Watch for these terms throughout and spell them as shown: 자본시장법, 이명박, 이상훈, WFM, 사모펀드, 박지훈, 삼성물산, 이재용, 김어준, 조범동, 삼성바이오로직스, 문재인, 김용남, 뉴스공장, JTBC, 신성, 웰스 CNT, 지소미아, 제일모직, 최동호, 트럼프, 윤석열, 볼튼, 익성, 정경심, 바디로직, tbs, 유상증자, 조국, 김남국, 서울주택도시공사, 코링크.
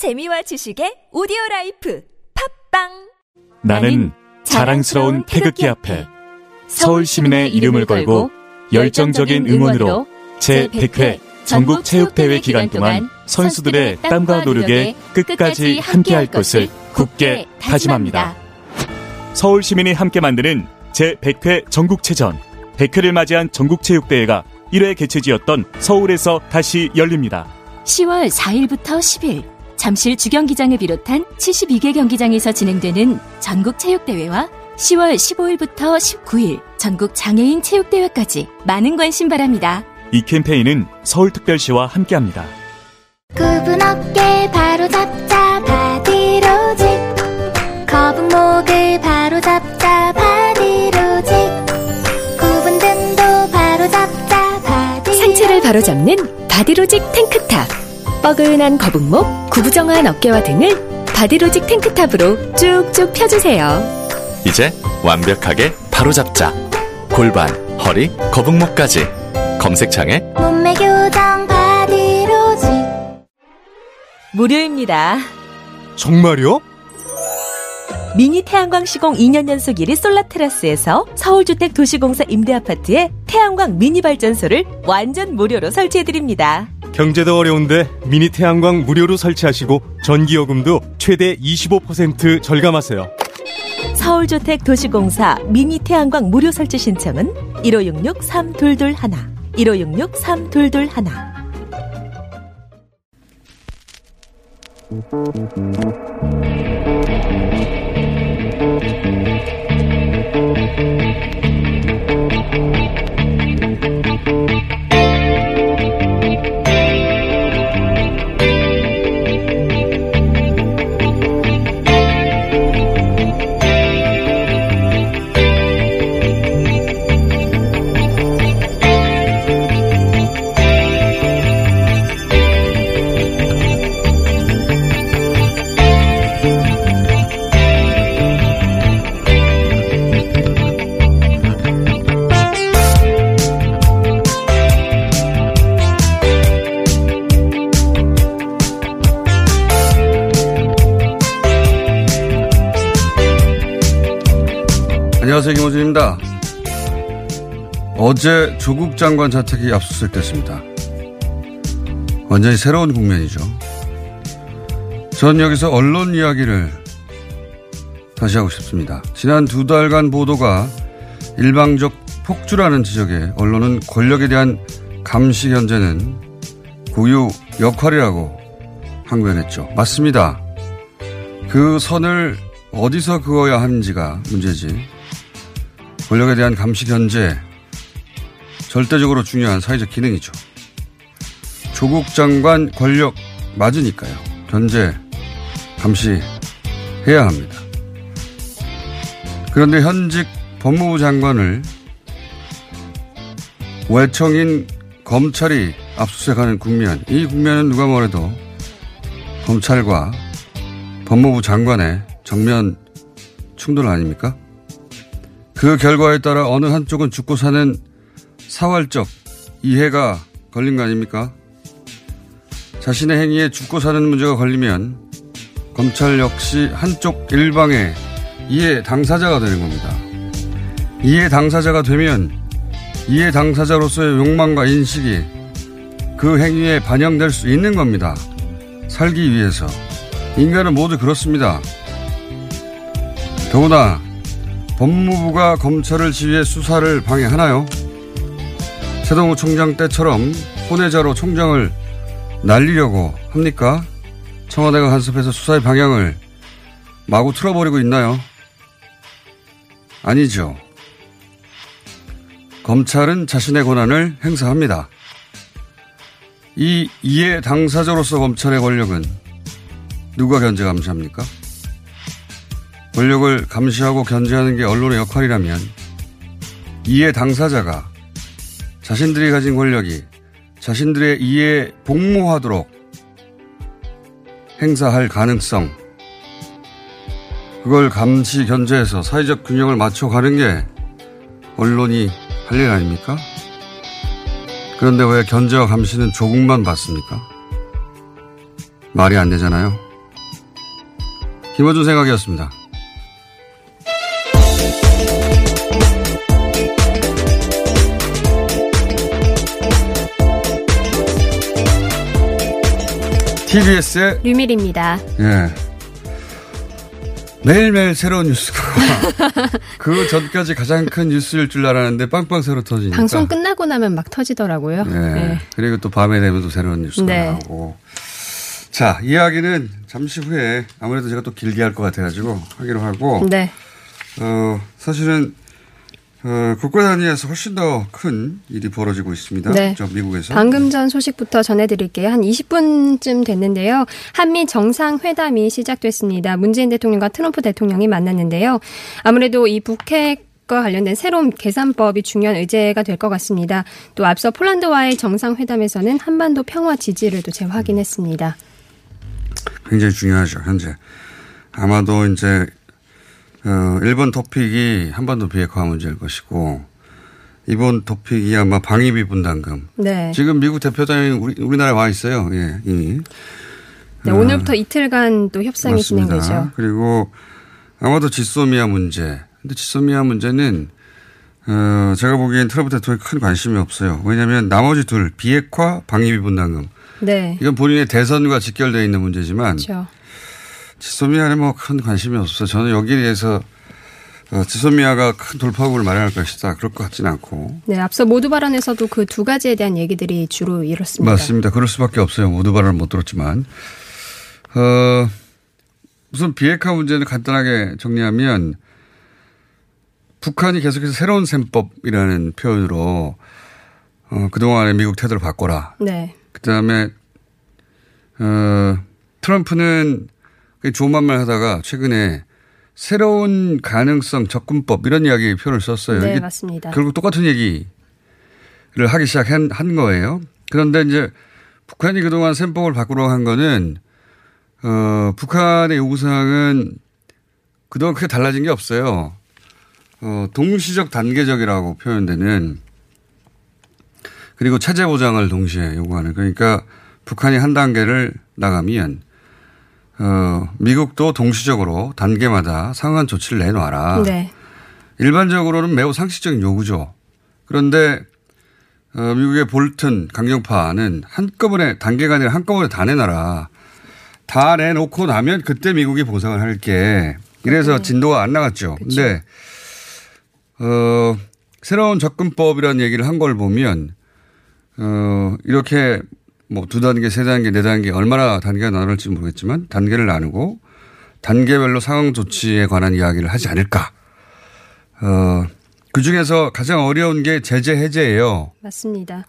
재미와 지식의 오디오라이프 팝빵. 나는 자랑스러운 태극기 앞에 서울시민의 이름을 걸고 열정적인 응원으로 제100회 전국체육대회 기간 동안 선수들의 땀과 노력에 끝까지 함께할 것을 굳게 다짐합니다. 서울시민이 함께 만드는 제100회 전국체전, 100회를 맞이한 전국체육대회가 1회 개최지였던 서울에서 다시 열립니다. 10월 4일부터 10일 잠실 주경기장을 비롯한 72개 경기장에서 진행되는 전국체육대회와 10월 15일부터 19일 전국장애인체육대회까지 많은 관심 바랍니다. 이 캠페인은 서울특별시와 함께합니다. 굽은 어깨 바로 잡자 바디로직. 거북목을 바로 잡자 바디로직. 굽은 등도 바로 잡자 바디로직. 상체를 바로 잡는 바디로직 탱크탑. 뻐근한 거북목, 구부정한 어깨와 등을 바디로직 탱크탑으로 쭉쭉 펴주세요. 이제 완벽하게 바로 잡자. 골반, 허리, 거북목까지 검색창에 몸매 교정 바디로직. 무료입니다. 정말요? 미니 태양광 시공 2년 연속 1위 솔라테라스에서 서울주택도시공사 임대아파트에 태양광 미니 발전소를 완전 무료로 설치해드립니다. 경제도 어려운데 미니 태양광 무료로 설치하시고 전기요금도 최대 25% 절감하세요. 서울주택도시공사 미니 태양광 무료 설치 신청은 1566-3221, 1566-3221. 안녕하세요, 김어준입니다. 어제 조국 장관 자택이 압수수색됐습니다. 완전히 새로운 국면이죠. 전 여기서 언론 이야기를 다시 하고 싶습니다. 지난 두 달간 보도가 일방적 폭주라는 지적에 언론은 권력에 대한 감시 견제는 고유 역할이라고 항변했죠. 맞습니다. 그 선을 어디서 그어야 하는지가 문제지. 권력에 대한 감시 견제, 절대적으로 중요한 사회적 기능이죠. 조국 장관 권력 맞으니까요. 견제, 감시해야 합니다. 그런데 현직 법무부 장관을 외청인 검찰이 압수수색하는 국면, 이 국면은 누가 뭐래도 검찰과 법무부 장관의 정면 충돌 아닙니까? 그 결과에 따라 어느 한쪽은 죽고 사는 사활적 이해가 걸린 거 아닙니까? 자신의 행위에 죽고 사는 문제가 걸리면 검찰 역시 한쪽 일방의 이해 당사자가 되는 겁니다. 이해 당사자가 되면 이해 당사자로서의 욕망과 인식이 그 행위에 반영될 수 있는 겁니다. 살기 위해서. 인간은 모두 그렇습니다. 더구나 법무부가 검찰을 지휘해 수사를 방해하나요? 최동호 총장 때처럼 혼외자로 총장을 날리려고 합니까? 청와대가 간섭해서 수사의 방향을 마구 틀어버리고 있나요? 아니죠. 검찰은 자신의 권한을 행사합니다. 이 이해 당사자로서 검찰의 권력은 누가 견제 감시합니까? 권력을 감시하고 견제하는 게 언론의 역할이라면 이해 당사자가 자신들이 가진 권력이 자신들의 이해에 복무하도록 행사할 가능성, 그걸 감시 견제해서 사회적 균형을 맞춰가는 게 언론이 할 일 아닙니까? 그런데 왜 견제와 감시는 조국만 받습니까? 말이 안 되잖아요. 김어준 생각이었습니다. tbs의 류밀희입니다. 예. 매일매일 새로운 뉴스가 그 전까지 가장 큰 뉴스일 줄 알았는데 빵빵 새로 터지니까. 방송 끝나고 나면 막 터지더라고요. 예. 네. 그리고 또 밤에 되면 또 새로운 뉴스가 네. 나오고. 자, 이야기는 잠시 후에 아무래도 제가 또 길게 할 것 같아가지고 하기로 하고. 네. 사실은 국가 단위에서 훨씬 더 큰 일이 벌어지고 있습니다. 네. 미국에서. 방금 전 소식부터 전해드릴게요. 한 20분쯤 됐는데요. 한미 정상회담이 시작됐습니다. 문재인 대통령과 트럼프 대통령이 만났는데요. 아무래도 이 북핵과 관련된 새로운 계산법이 중요한 의제가 될 것 같습니다. 또 앞서 폴란드와의 정상회담에서는 한반도 평화 지지를 또 재확인했습니다. 굉장히 중요하죠. 현재. 아마도 이제 일본 토픽이 한반도 비핵화 문제일 것이고, 이번 토픽이 아마 방위비 분담금. 네. 지금 미국 대표단이 우리나라에 와 있어요. 예, 이미. 네, 오늘부터 이틀간 또 협상이 맞습니다. 진행되죠. 그리고 아마도 지소미아 문제. 근데 지소미아 문제는, 제가 보기엔 트럼프 대통령이 큰 관심이 없어요. 왜냐하면 나머지 둘, 비핵화, 방위비 분담금. 네. 이건 본인의 대선과 직결되어 있는 문제지만. 그렇죠. 지소미아에 뭐 큰 관심이 없어서 저는 여기에 대해서 지소미아가 큰 돌파구를 마련할 것이다. 그럴 것 같지는 않고. 네, 앞서 모두 발언에서도 그 두 가지에 대한 얘기들이 주로 이렇습니다. 맞습니다. 그럴 수밖에 없어요. 모두 발언을 못 들었지만. 우선 비핵화 문제는 간단하게 정리하면 북한이 계속해서 새로운 셈법이라는 표현으로 그동안의 미국 태도를 바꿔라. 네. 그다음에 트럼프는 조만만 하다가 최근에 새로운 가능성 접근법 이런 이야기 표현을 썼어요. 네, 맞습니다. 결국 똑같은 얘기를 하기 시작한 거예요. 그런데 이제 북한이 그동안 셈법을 바꾸려고 한 거는 북한의 요구사항은 그동안 크게 달라진 게 없어요. 동시적 단계적이라고 표현되는 그리고 체제 보장을 동시에 요구하는 그러니까 북한이 한 단계를 나가면 미국도 동시적으로 단계마다 상한 조치를 내놔라. 네. 일반적으로는 매우 상식적인 요구죠. 그런데 미국의 볼튼 강경파는 한꺼번에 단계가 아니라 한꺼번에 다 내놔라. 다 내놓고 나면 그때 미국이 보상을 할게. 이래서 네. 진도가 안 나갔죠. 그런데 새로운 접근법이라는 얘기를 한 걸 보면 이렇게 뭐 2단계, 3단계, 4단계 얼마나 단계가 나눌지 모르겠지만 단계를 나누고 단계별로 상황 조치에 관한 이야기를 하지 않을까. 그중에서 가장 어려운 게 제재 해제예요. 맞습니다.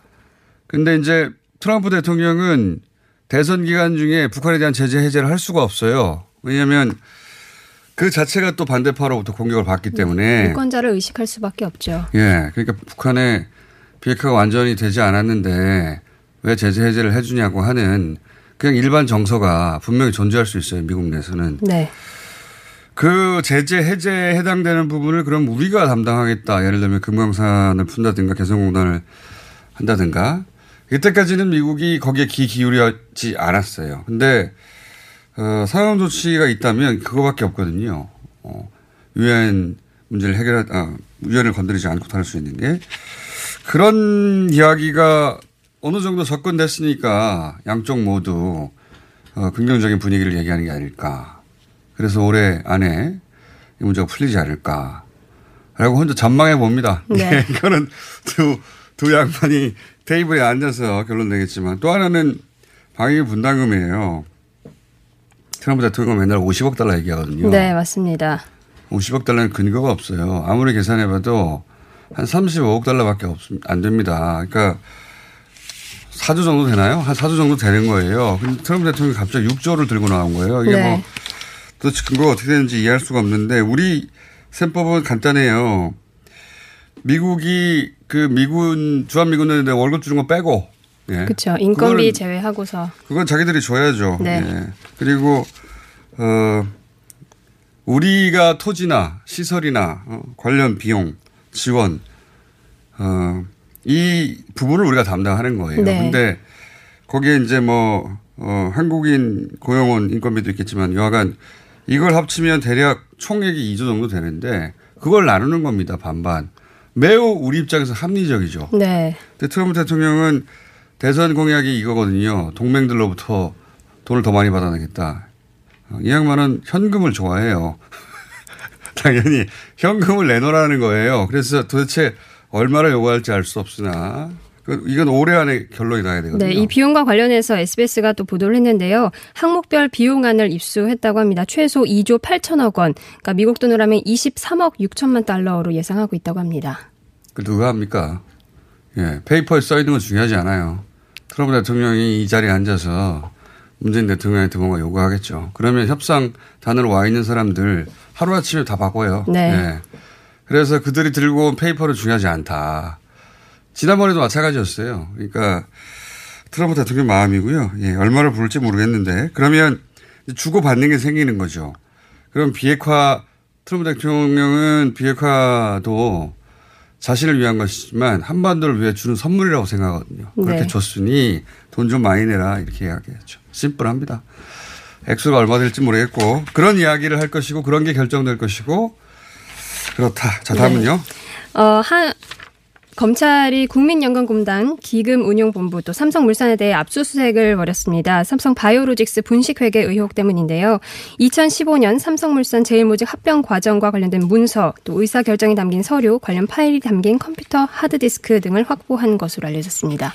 근데 이제 트럼프 대통령은 대선 기간 중에 북한에 대한 제재 해제를 할 수가 없어요. 왜냐하면 그 자체가 또 반대파로부터 공격을 받기 때문에. 유권자를 의식할 수밖에 없죠. 예, 그러니까 북한의 비핵화가 완전히 되지 않았는데 왜 제재 해제를 해주냐고 하는 그냥 일반 정서가 분명히 존재할 수 있어요. 미국 내에서는. 네. 그 제재 해제에 해당되는 부분을 그럼 우리가 담당하겠다. 예를 들면 금강산을 푼다든가 개성공단을 한다든가. 이때까지는 미국이 거기에 귀 기울이지 않았어요. 근데 상황 조치가 있다면 그거밖에 없거든요. 유엔 문제를 유엔을 건드리지 않고 다룰 수 있는 게. 그런 이야기가 어느 정도 접근됐으니까 양쪽 모두 긍정적인 분위기를 얘기하는 게 아닐까. 그래서 올해 안에 이 문제가 풀리지 않을까라고 혼자 전망해 봅니다. 네. 이거는 두 양반이 테이블에 앉아서 결론 내겠지만 또 하나는 방위비 분담금이에요. 트럼프 대통령은 맨날 50억 달러 얘기하거든요. 네, 맞습니다. 50억 달러는 근거가 없어요. 아무리 계산해봐도 한 35억 달러밖에 안 됩니다. 그러니까 4조 정도 되나요? 한 4조 정도 되는 거예요. 근데 트럼프 대통령이 갑자기 6조를 들고 나온 거예요. 이게 네. 뭐 도대체 근거가 어떻게 되는지 이해할 수가 없는데 우리 셈법은 간단해요. 미국이 그 미군 주한미군들한테 월급 주는 거 빼고. 예. 그렇죠. 인건비 제외하고서. 그건 자기들이 줘야죠. 네. 예. 그리고 우리가 토지나 시설이나 관련 비용 지원 이 부분을 우리가 담당하는 거예요. 네. 근데 거기에 이제 한국인 고용원 인건비도 있겠지만 여하간 이걸 합치면 대략 총액이 2조 정도 되는데 그걸 나누는 겁니다. 반반. 매우 우리 입장에서 합리적이죠. 네. 근데 트럼프 대통령은 대선 공약이 이거거든요. 동맹들로부터 돈을 더 많이 받아내겠다. 이 양반은 현금을 좋아해요. 당연히 현금을 내놓으라는 거예요. 그래서 도대체 얼마를 요구할지 알 수 없으나 이건 올해 안에 결론이 나야 되거든요. 네, 이 비용과 관련해서 SBS가 또 보도를 했는데요. 항목별 비용안을 입수했다고 합니다. 최소 2조 8천억 원, 그러니까 미국 돈으로 하면 23억 6천만 달러로 예상하고 있다고 합니다. 그 누가 합니까? 예, 페이퍼에 써 있는 건 중요하지 않아요. 트럼프 대통령이 이 자리에 앉아서 문재인 대통령한테 뭔가 요구하겠죠. 그러면 협상단으로 와 있는 사람들 하루아침에 다 바꿔요. 네. 예. 그래서 그들이 들고 온 페이퍼는 중요하지 않다. 지난번에도 마찬가지였어요. 그러니까 트럼프 대통령 마음이고요. 예, 얼마를 부를지 모르겠는데 그러면 주고받는 게 생기는 거죠. 그럼 비핵화, 트럼프 대통령은 비핵화도 자신을 위한 것이지만 한반도를 위해 주는 선물이라고 생각하거든요. 그렇게 네. 줬으니 돈 좀 많이 내라 이렇게 이야기했죠. 심플합니다. 액수가 얼마 될지 모르겠고 그런 이야기를 할 것이고 그런 게 결정될 것이고 그렇다. 자 다음은요. 네. 검찰이 국민연금공단 기금운용본부 또 삼성물산에 대해 압수수색을 벌였습니다. 삼성 바이오로직스 분식회계 의혹 때문인데요. 2015년 삼성물산 제일모직 합병 과정과 관련된 문서, 또 의사결정이 담긴 서류, 관련 파일이 담긴 컴퓨터 하드디스크 등을 확보한 것으로 알려졌습니다.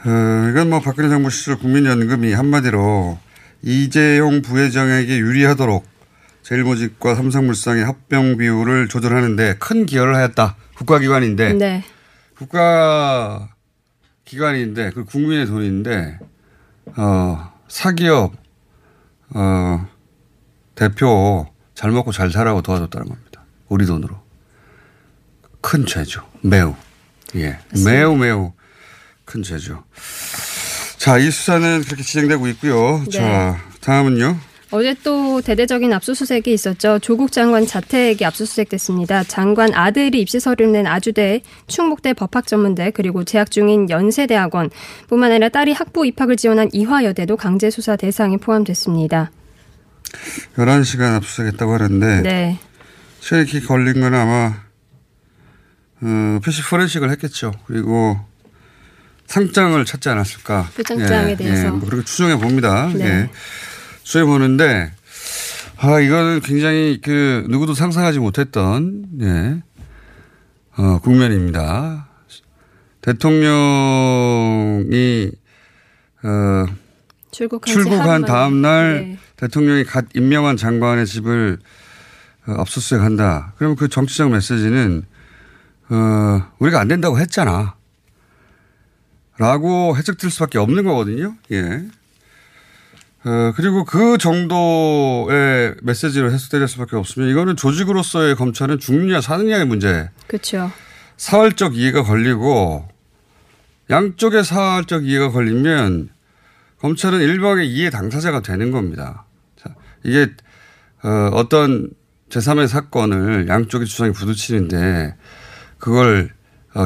이건 뭐 박근혜 정부 시절 국민연금이 한마디로 이재용 부회장에게 유리하도록 제일모직과 삼성물산의 합병 비율을 조절하는데 큰 기여를 하였다. 국가기관인데. 네. 국가기관인데, 그 국민의 돈인데, 사기업, 대표 잘 먹고 잘 살라고 도와줬다는 겁니다. 우리 돈으로. 큰 죄죠. 매우. 예. 맞습니다. 매우 큰 죄죠. 자, 이 수사는 그렇게 진행되고 있고요. 네. 자, 다음은요. 어제 또 대대적인 압수수색이 있었죠. 조국 장관 자택이 압수수색됐습니다. 장관 아들이 입시 서류를 낸 아주대, 충북대 법학전문대 그리고 재학 중인 연세대학원 뿐만 아니라 딸이 학부 입학을 지원한 이화여대도 강제수사 대상에 포함됐습니다. 11시간 압수수색했다고 하는데 네. 시간이 걸린 건 아마 PC 포렌식을 했겠죠. 그리고 상장을 찾지 않았을까. 그 상장에 대해서. 뭐 그렇게 추정해 봅니다. 네. 예. 수해보는데, 이거는 굉장히 누구도 상상하지 못했던, 국면입니다. 대통령이, 출국한 다음날 네. 대통령이 갓 임명한 장관의 집을 압수수색 한다. 그러면 그 정치적 메시지는, 우리가 안 된다고 했잖아. 라고 해석될 수밖에 없는 거거든요. 예. 그리고 그 정도의 메시지를 해석드릴 수밖에 없으면 이거는 조직으로서의 검찰은 죽느냐 사느냐의 문제. 그렇죠. 사활적 이해가 걸리고 양쪽의 사활적 이해가 걸리면 검찰은 일방의 이해 당사자가 되는 겁니다. 자, 이게 어떤 제3의 사건을 양쪽의 주장이 부딪히는데 그걸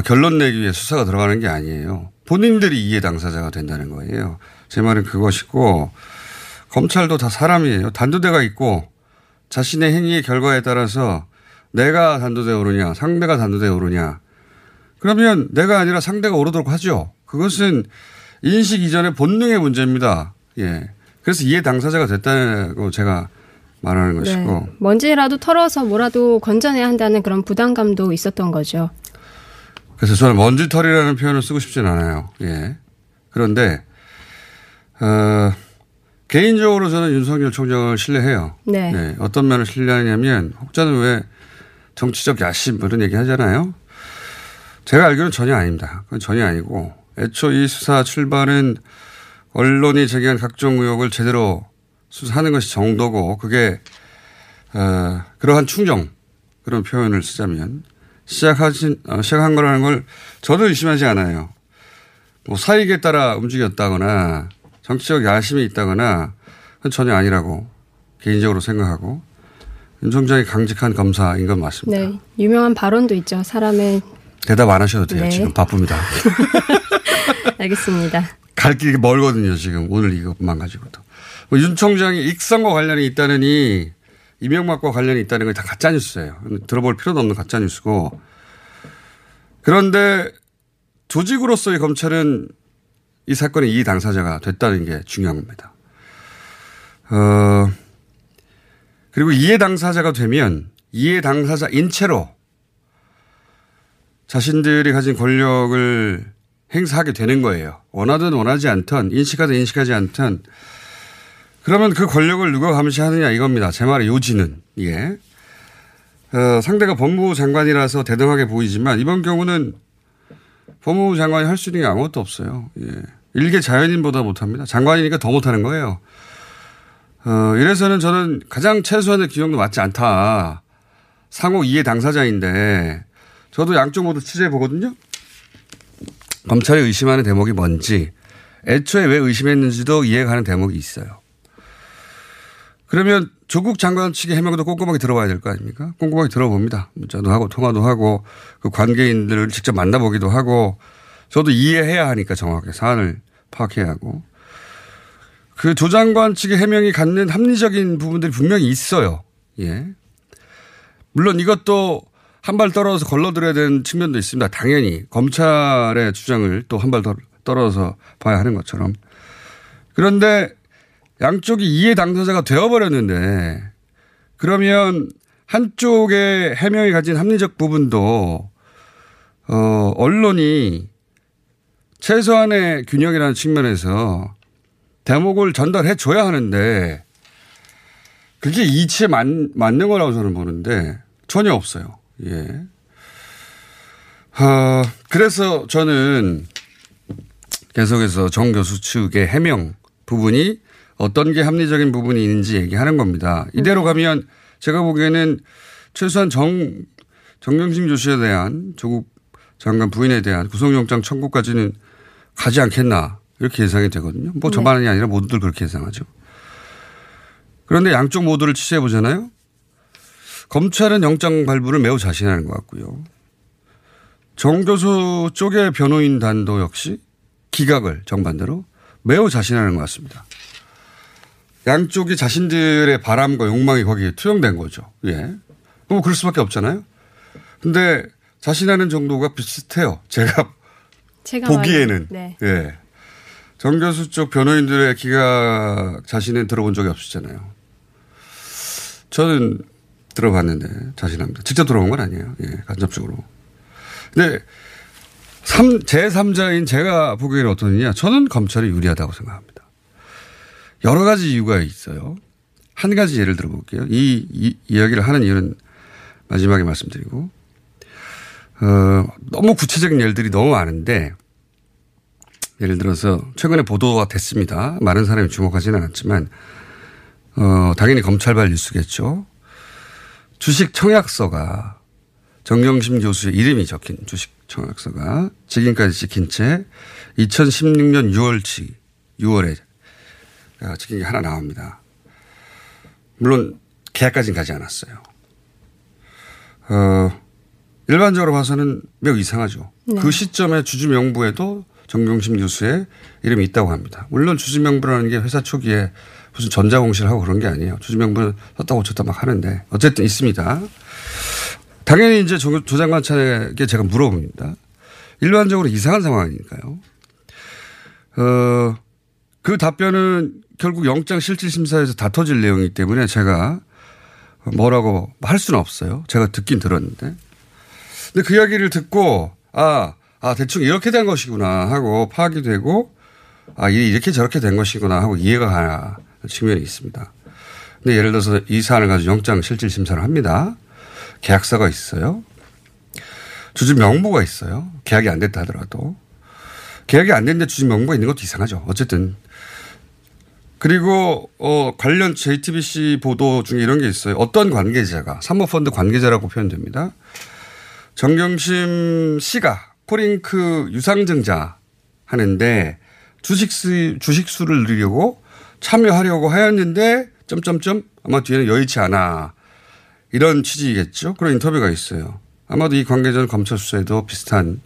결론 내기 위해 수사가 들어가는 게 아니에요. 본인들이 이해 당사자가 된다는 거예요. 제 말은 그것이고. 검찰도 다 사람이에요. 단두대가 있고 자신의 행위의 결과에 따라서 내가 단두대에 오르냐 상대가 단두대에 오르냐. 그러면 내가 아니라 상대가 오르도록 하죠. 그것은 인식 이전의 본능의 문제입니다. 예. 그래서 이해 당사자가 됐다고 제가 말하는 것이고. 네. 먼지라도 털어서 뭐라도 건져내야 한다는 그런 부담감도 있었던 거죠. 그래서 저는 먼지털이라는 표현을 쓰고 싶진 않아요. 예. 그런데 개인적으로 저는 윤석열 총장을 신뢰해요. 네. 네. 어떤 면을 신뢰하냐면 혹자는 왜 정치적 야심 이런 얘기 하잖아요. 제가 알기로는 전혀 아닙니다. 그건 전혀 아니고 애초 이 수사 출발은 언론이 제기한 각종 의혹을 제대로 수사하는 것이 정도고 그게 그러한 충정 그런 표현을 쓰자면 시작한 거라는 걸 저도 의심하지 않아요. 뭐 사익에 따라 움직였다거나 정치적 야심이 있다거나 그건 전혀 아니라고 개인적으로 생각하고 윤 총장이 강직한 검사인 건 맞습니다. 네, 유명한 발언도 있죠. 사람의. 대답 안 하셔도 돼요. 네. 지금 바쁩니다. 알겠습니다. 갈 길이 멀거든요. 지금 오늘 이것만 가지고도. 윤 총장이 익성과 관련이 있다느니 이명박과 관련이 있다는 건 다 가짜뉴스예요. 들어볼 필요도 없는 가짜뉴스고. 그런데 조직으로서의 검찰은 이 사건의 이의 당사자가 됐다는 게 중요한 겁니다. 그리고 이해 당사자가 되면 이해 당사자인 채로 자신들이 가진 권력을 행사하게 되는 거예요. 원하든 원하지 않든 인식하든 인식하지 않든 그러면 그 권력을 누가 감시하느냐 이겁니다. 제 말의 요지는. 예. 상대가 법무부 장관이라서 대등하게 보이지만 이번 경우는 법무부 장관이 할 수 있는 게 아무것도 없어요. 예. 일개 자연인보다 못합니다. 장관이니까 더 못하는 거예요. 이래서는 저는 가장 최소한의 규정도 맞지 않다. 상호 이해 당사자인데 저도 양쪽 모두 취재해 보거든요. 검찰이 의심하는 대목이 뭔지 애초에 왜 의심했는지도 이해가는 대목이 있어요. 그러면 조국 장관 측의 해명도 꼼꼼하게 들어봐야 될 거 아닙니까? 꼼꼼하게 들어봅니다. 문자도 하고 통화도 하고 그 관계인들을 직접 만나보기도 하고 저도 이해해야 하니까 정확하게 사안을 파악해야 하고 그 조 장관 측의 해명이 갖는 합리적인 부분들이 분명히 있어요. 예. 물론 이것도 한 발 떨어져서 걸러들어야 되는 측면도 있습니다. 당연히 검찰의 주장을 또 한 발 떨어져서 봐야 하는 것처럼. 그런데 양쪽이 이해 당사자가 되어버렸는데 그러면 한쪽의 해명이 가진 합리적 부분도 언론이 최소한의 균형이라는 측면에서 대목을 전달해줘야 하는데 그게 이치에 맞는 거라고 저는 보는데 전혀 없어요. 예. 그래서 저는 계속해서 정 교수 측의 해명 부분이 어떤 게 합리적인 부분이 있는지 얘기하는 겁니다. 이대로 가면 제가 보기에는 최소한 정경심 교수에 대한 조국 장관 부인에 대한 구속영장 청구까지는 가지 않겠나 이렇게 예상이 되거든요. 뭐 저만이 아니라 모두들 그렇게 예상하죠. 그런데 양쪽 모두를 취재해 보잖아요. 검찰은 영장 발부를 매우 자신하는 것 같고요. 정 교수 쪽의 변호인단도 역시 기각을 정반대로 매우 자신하는 것 같습니다. 양쪽이 자신들의 바람과 욕망이 거기에 투영된 거죠. 예. 뭐 그럴 수밖에 없잖아요. 근데 자신하는 정도가 비슷해요. 제가 보기에는. 네. 예. 정 교수 쪽 변호인들의 기각 자신은 들어본 적이 없었잖아요. 저는 들어봤는데 자신합니다. 직접 들어본 건 아니에요. 예, 간접적으로. 근데 제3자인 제가 보기에는 어떠느냐. 저는 검찰이 유리하다고 생각합니다. 여러 가지 이유가 있어요. 한 가지 예를 들어볼게요. 이 이야기를 하는 이유는 마지막에 말씀드리고 너무 구체적인 예들이 너무 많은데 예를 들어서 최근에 보도가 됐습니다. 많은 사람이 주목하지는 않았지만 당연히 검찰발 뉴스겠죠. 주식 청약서가 정경심 교수의 이름이 적힌 주식 청약서가 지금까지 찍힌 채 2016년 6월에 찍힌 게 하나 나옵니다. 물론 계약까지는 가지 않았어요. 일반적으로 봐서는 매우 이상하죠. 네. 그 시점에 주주명부에도 정경심 교수의 이름이 있다고 합니다. 물론 주주명부라는 게 회사 초기에 무슨 전자공시를 하고 그런 게 아니에요. 주주명부는 썼다 고쳤다 막 하는데 어쨌든 있습니다. 당연히 이제 조 장관 차에게 제가 물어봅니다. 일반적으로 이상한 상황이니까요. 그 답변은 결국 영장실질심사에서 다 터질 내용이기 때문에 제가 뭐라고 할 수는 없어요. 제가 듣긴 들었는데. 근데 그 이야기를 듣고 대충 이렇게 된 것이구나 하고 파악이 되고 이렇게 저렇게 된 것이구나 하고 이해가 가는 측면이 있습니다. 근데 예를 들어서 이 사안을 가지고 영장실질심사를 합니다. 계약서가 있어요. 주주 명부가 있어요. 계약이 안 됐다 하더라도. 계약이 안 됐는데 주주 명부가 있는 것도 이상하죠. 어쨌든. 그리고 관련 JTBC 보도 중에 이런 게 있어요. 어떤 관계자가 사모펀드 관계자라고 표현됩니다. 정경심 씨가 코링크 유상증자 하는데 주식 수를 늘리려고 참여하려고 하였는데 아마 뒤에는 여의치 않아 이런 취지이겠죠. 그런 인터뷰가 있어요. 아마도 이 관계자는 검찰 수사에도 비슷한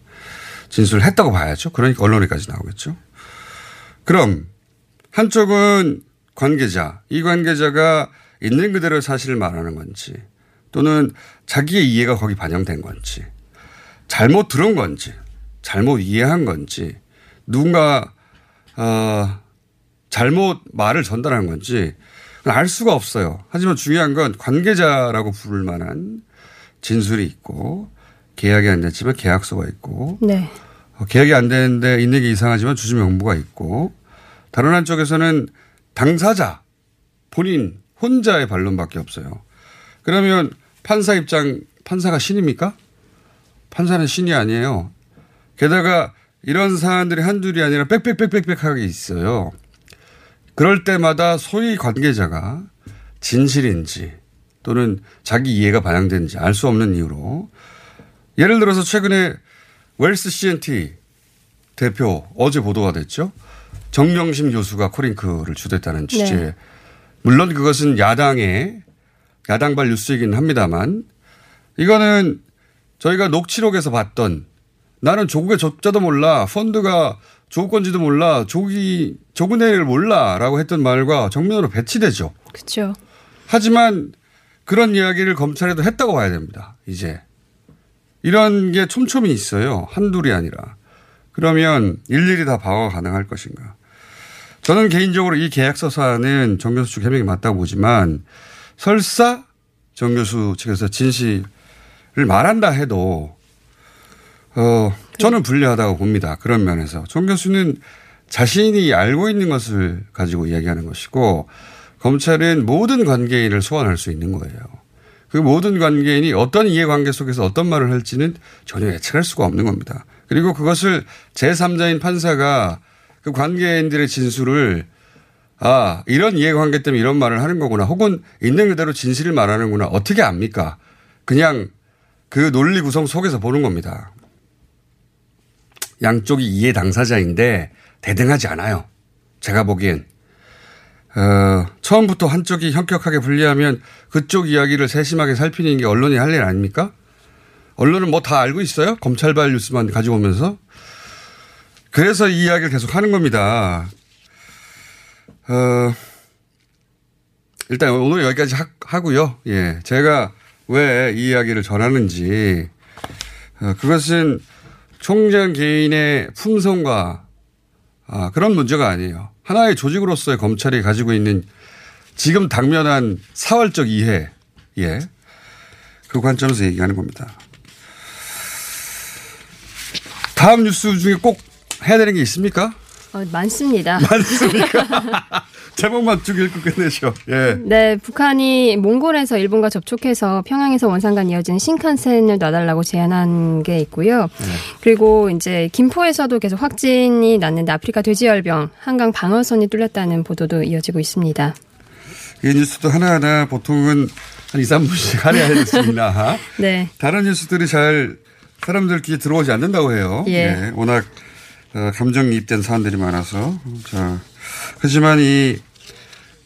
진술을 했다고 봐야죠. 그러니까 언론에까지 나오겠죠. 그럼 한쪽은 관계자, 이 관계자가 있는 그대로 사실을 말하는 건지 또는 자기의 이해가 거기 반영된 건지 잘못 들은 건지 잘못 이해한 건지 누군가 잘못 말을 전달한 건지 알 수가 없어요. 하지만 중요한 건 관계자라고 부를 만한 진술이 있고 계약이 안 됐지만 계약서가 있고 네. 계약이 안 되는데 있는 게 이상하지만 주주 명부가 있고 다른 한쪽에서는 당사자 본인 혼자의 반론밖에 없어요. 그러면 판사 입장 판사가 신입니까? 판사는 신이 아니에요. 게다가 이런 사안들이 한둘이 아니라 빽빽빽빽빽하게 있어요. 그럴 때마다 소위 관계자가 진실인지 또는 자기 이해가 반영된지 알 수 없는 이유로 예를 들어서 최근에 웰스 CNT 대표 어제 보도가 됐죠. 정경심 교수가 코링크를 주도했다는 취지에 네. 물론 그것은 야당의 야당발 뉴스이긴 합니다만 이거는 저희가 녹취록에서 봤던 나는 조국의 적자도 몰라 펀드가 조국 건지도 몰라 조국의 일을 몰라라고 했던 말과 정면으로 배치되죠. 그렇죠. 하지만 그런 이야기를 검찰에도 했다고 봐야 됩니다. 이제. 이런 게 촘촘히 있어요. 한둘이 아니라. 그러면 일일이 다 방어가 가능할 것인가. 저는 개인적으로 이 계약서 사안은 정 교수 측 해명이 맞다고 보지만 설사 정 교수 측에서 진실을 말한다 해도 저는 불리하다고 봅니다. 그런 면에서. 정 교수는 자신이 알고 있는 것을 가지고 이야기하는 것이고 검찰은 모든 관계인을 소환할 수 있는 거예요. 그 모든 관계인이 어떤 이해관계 속에서 어떤 말을 할지는 전혀 예측할 수가 없는 겁니다. 그리고 그것을 제3자인 판사가 그 관계인들의 진술을 아 이런 이해관계 때문에 이런 말을 하는 거구나 혹은 있는 그대로 진실을 말하는구나 어떻게 압니까? 그냥 그 논리 구성 속에서 보는 겁니다. 양쪽이 이해 당사자인데 대등하지 않아요. 제가 보기엔. 처음부터 한쪽이 현격하게 불리하면 그쪽 이야기를 세심하게 살피는 게 언론이 할 일 아닙니까? 언론은 뭐 다 알고 있어요? 검찰발 뉴스만 가지고 오면서. 그래서 이 이야기를 계속 하는 겁니다. 일단 오늘 여기까지 하고요. 예. 제가 왜 이 이야기를 전하는지. 그것은 총장 개인의 품성과 그런 문제가 아니에요. 하나의 조직으로서의 검찰이 가지고 있는 지금 당면한 사활적 이해, 예. 그 관점에서 얘기하는 겁니다. 다음 뉴스 중에 꼭 해야 되는 게 있습니까? 많습니다. 많습니까? 제목만 쭉 읽고 끝내죠. 예. 네, 북한이 몽골에서 일본과 접촉해서 평양에서 원산간 이어지는 신칸센을 놔달라고 제안한 게 있고요. 네. 그리고 이제 김포에서도 계속 확진이 났는데 아프리카 돼지열병, 한강 방어선이 뚫렸다는 보도도 이어지고 있습니다. 이 뉴스도 하나하나 보통은 한 2, 3분씩 할애해야 됐습니다. 네. 다른 뉴스들이 잘 사람들 귀에 들어오지 않는다고 해요. 예. 네, 워낙 감정이입된 사안들이 많아서. 자, 하지만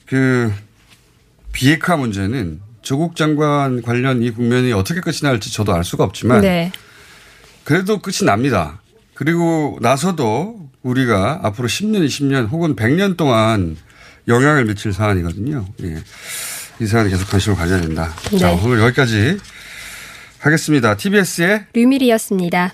그 비핵화 문제는 조국 장관 관련 이 국면이 어떻게 끝이 날지 저도 알 수가 없지만 네. 그래도 끝이 납니다. 그리고 나서도 우리가 앞으로 10년, 20년 혹은 100년 동안 영향을 미칠 사안이거든요. 예. 이 사안에 계속 관심을 가져야 된다. 네. 자, 오늘 여기까지 하겠습니다. tbs의 류미리였습니다.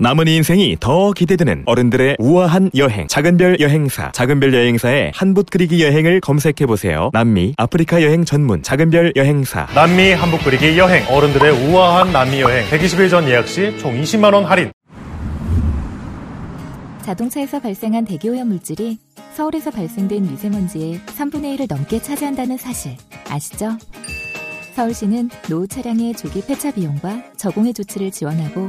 남은 인생이 더 기대되는 어른들의 우아한 여행, 작은별 여행사. 작은별 여행사의 한붓 그리기 여행을 검색해보세요. 남미 아프리카 여행 전문 작은별 여행사, 남미 한붓 그리기 여행. 어른들의 우아한 남미 여행. 120일 전 예약 시 총 20만 원 할인. 자동차에서 발생한 대기오염 물질이 서울에서 발생된 미세먼지의 3분의 1을 넘게 차지한다는 사실 아시죠? 서울시는 노후 차량의 조기 폐차 비용과 저공해 조치를 지원하고,